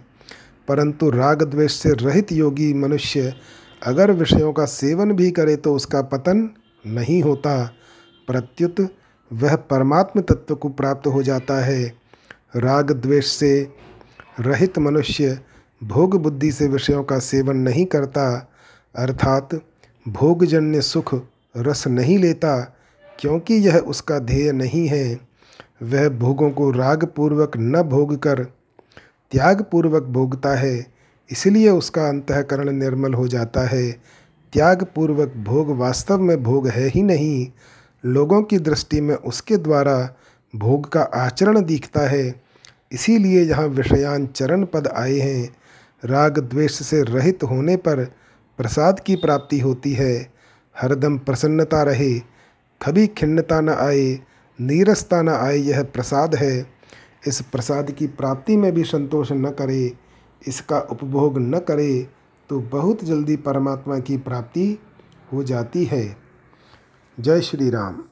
परंतु राग द्वेष से रहित योगी मनुष्य अगर विषयों का सेवन भी करे तो उसका पतन नहीं होता, प्रत्युत वह परमात्म तत्व को प्राप्त हो जाता है। राग द्वेष से रहित मनुष्य भोग बुद्धि से विषयों का सेवन नहीं करता, अर्थात भोगजन्य सुख रस नहीं लेता, क्योंकि यह उसका ध्येय नहीं है। वह भोगों को राग पूर्वक न भोगकर त्याग पूर्वक भोगता है, इसलिए उसका अंतःकरण निर्मल हो जाता है। त्याग पूर्वक भोग वास्तव में भोग है ही नहीं, लोगों की दृष्टि में उसके द्वारा भोग का आचरण दिखता है, इसीलिए यहाँ विषयान चरण पद आए हैं। राग द्वेष से रहित होने पर प्रसाद की प्राप्ति होती है। हरदम प्रसन्नता रहे, कभी खिन्नता न आए, नीरसता न आए, यह प्रसाद है। इस प्रसाद की प्राप्ति में भी संतोष न करे, इसका उपभोग न करे तो बहुत जल्दी परमात्मा की प्राप्ति हो जाती है। जय श्री राम।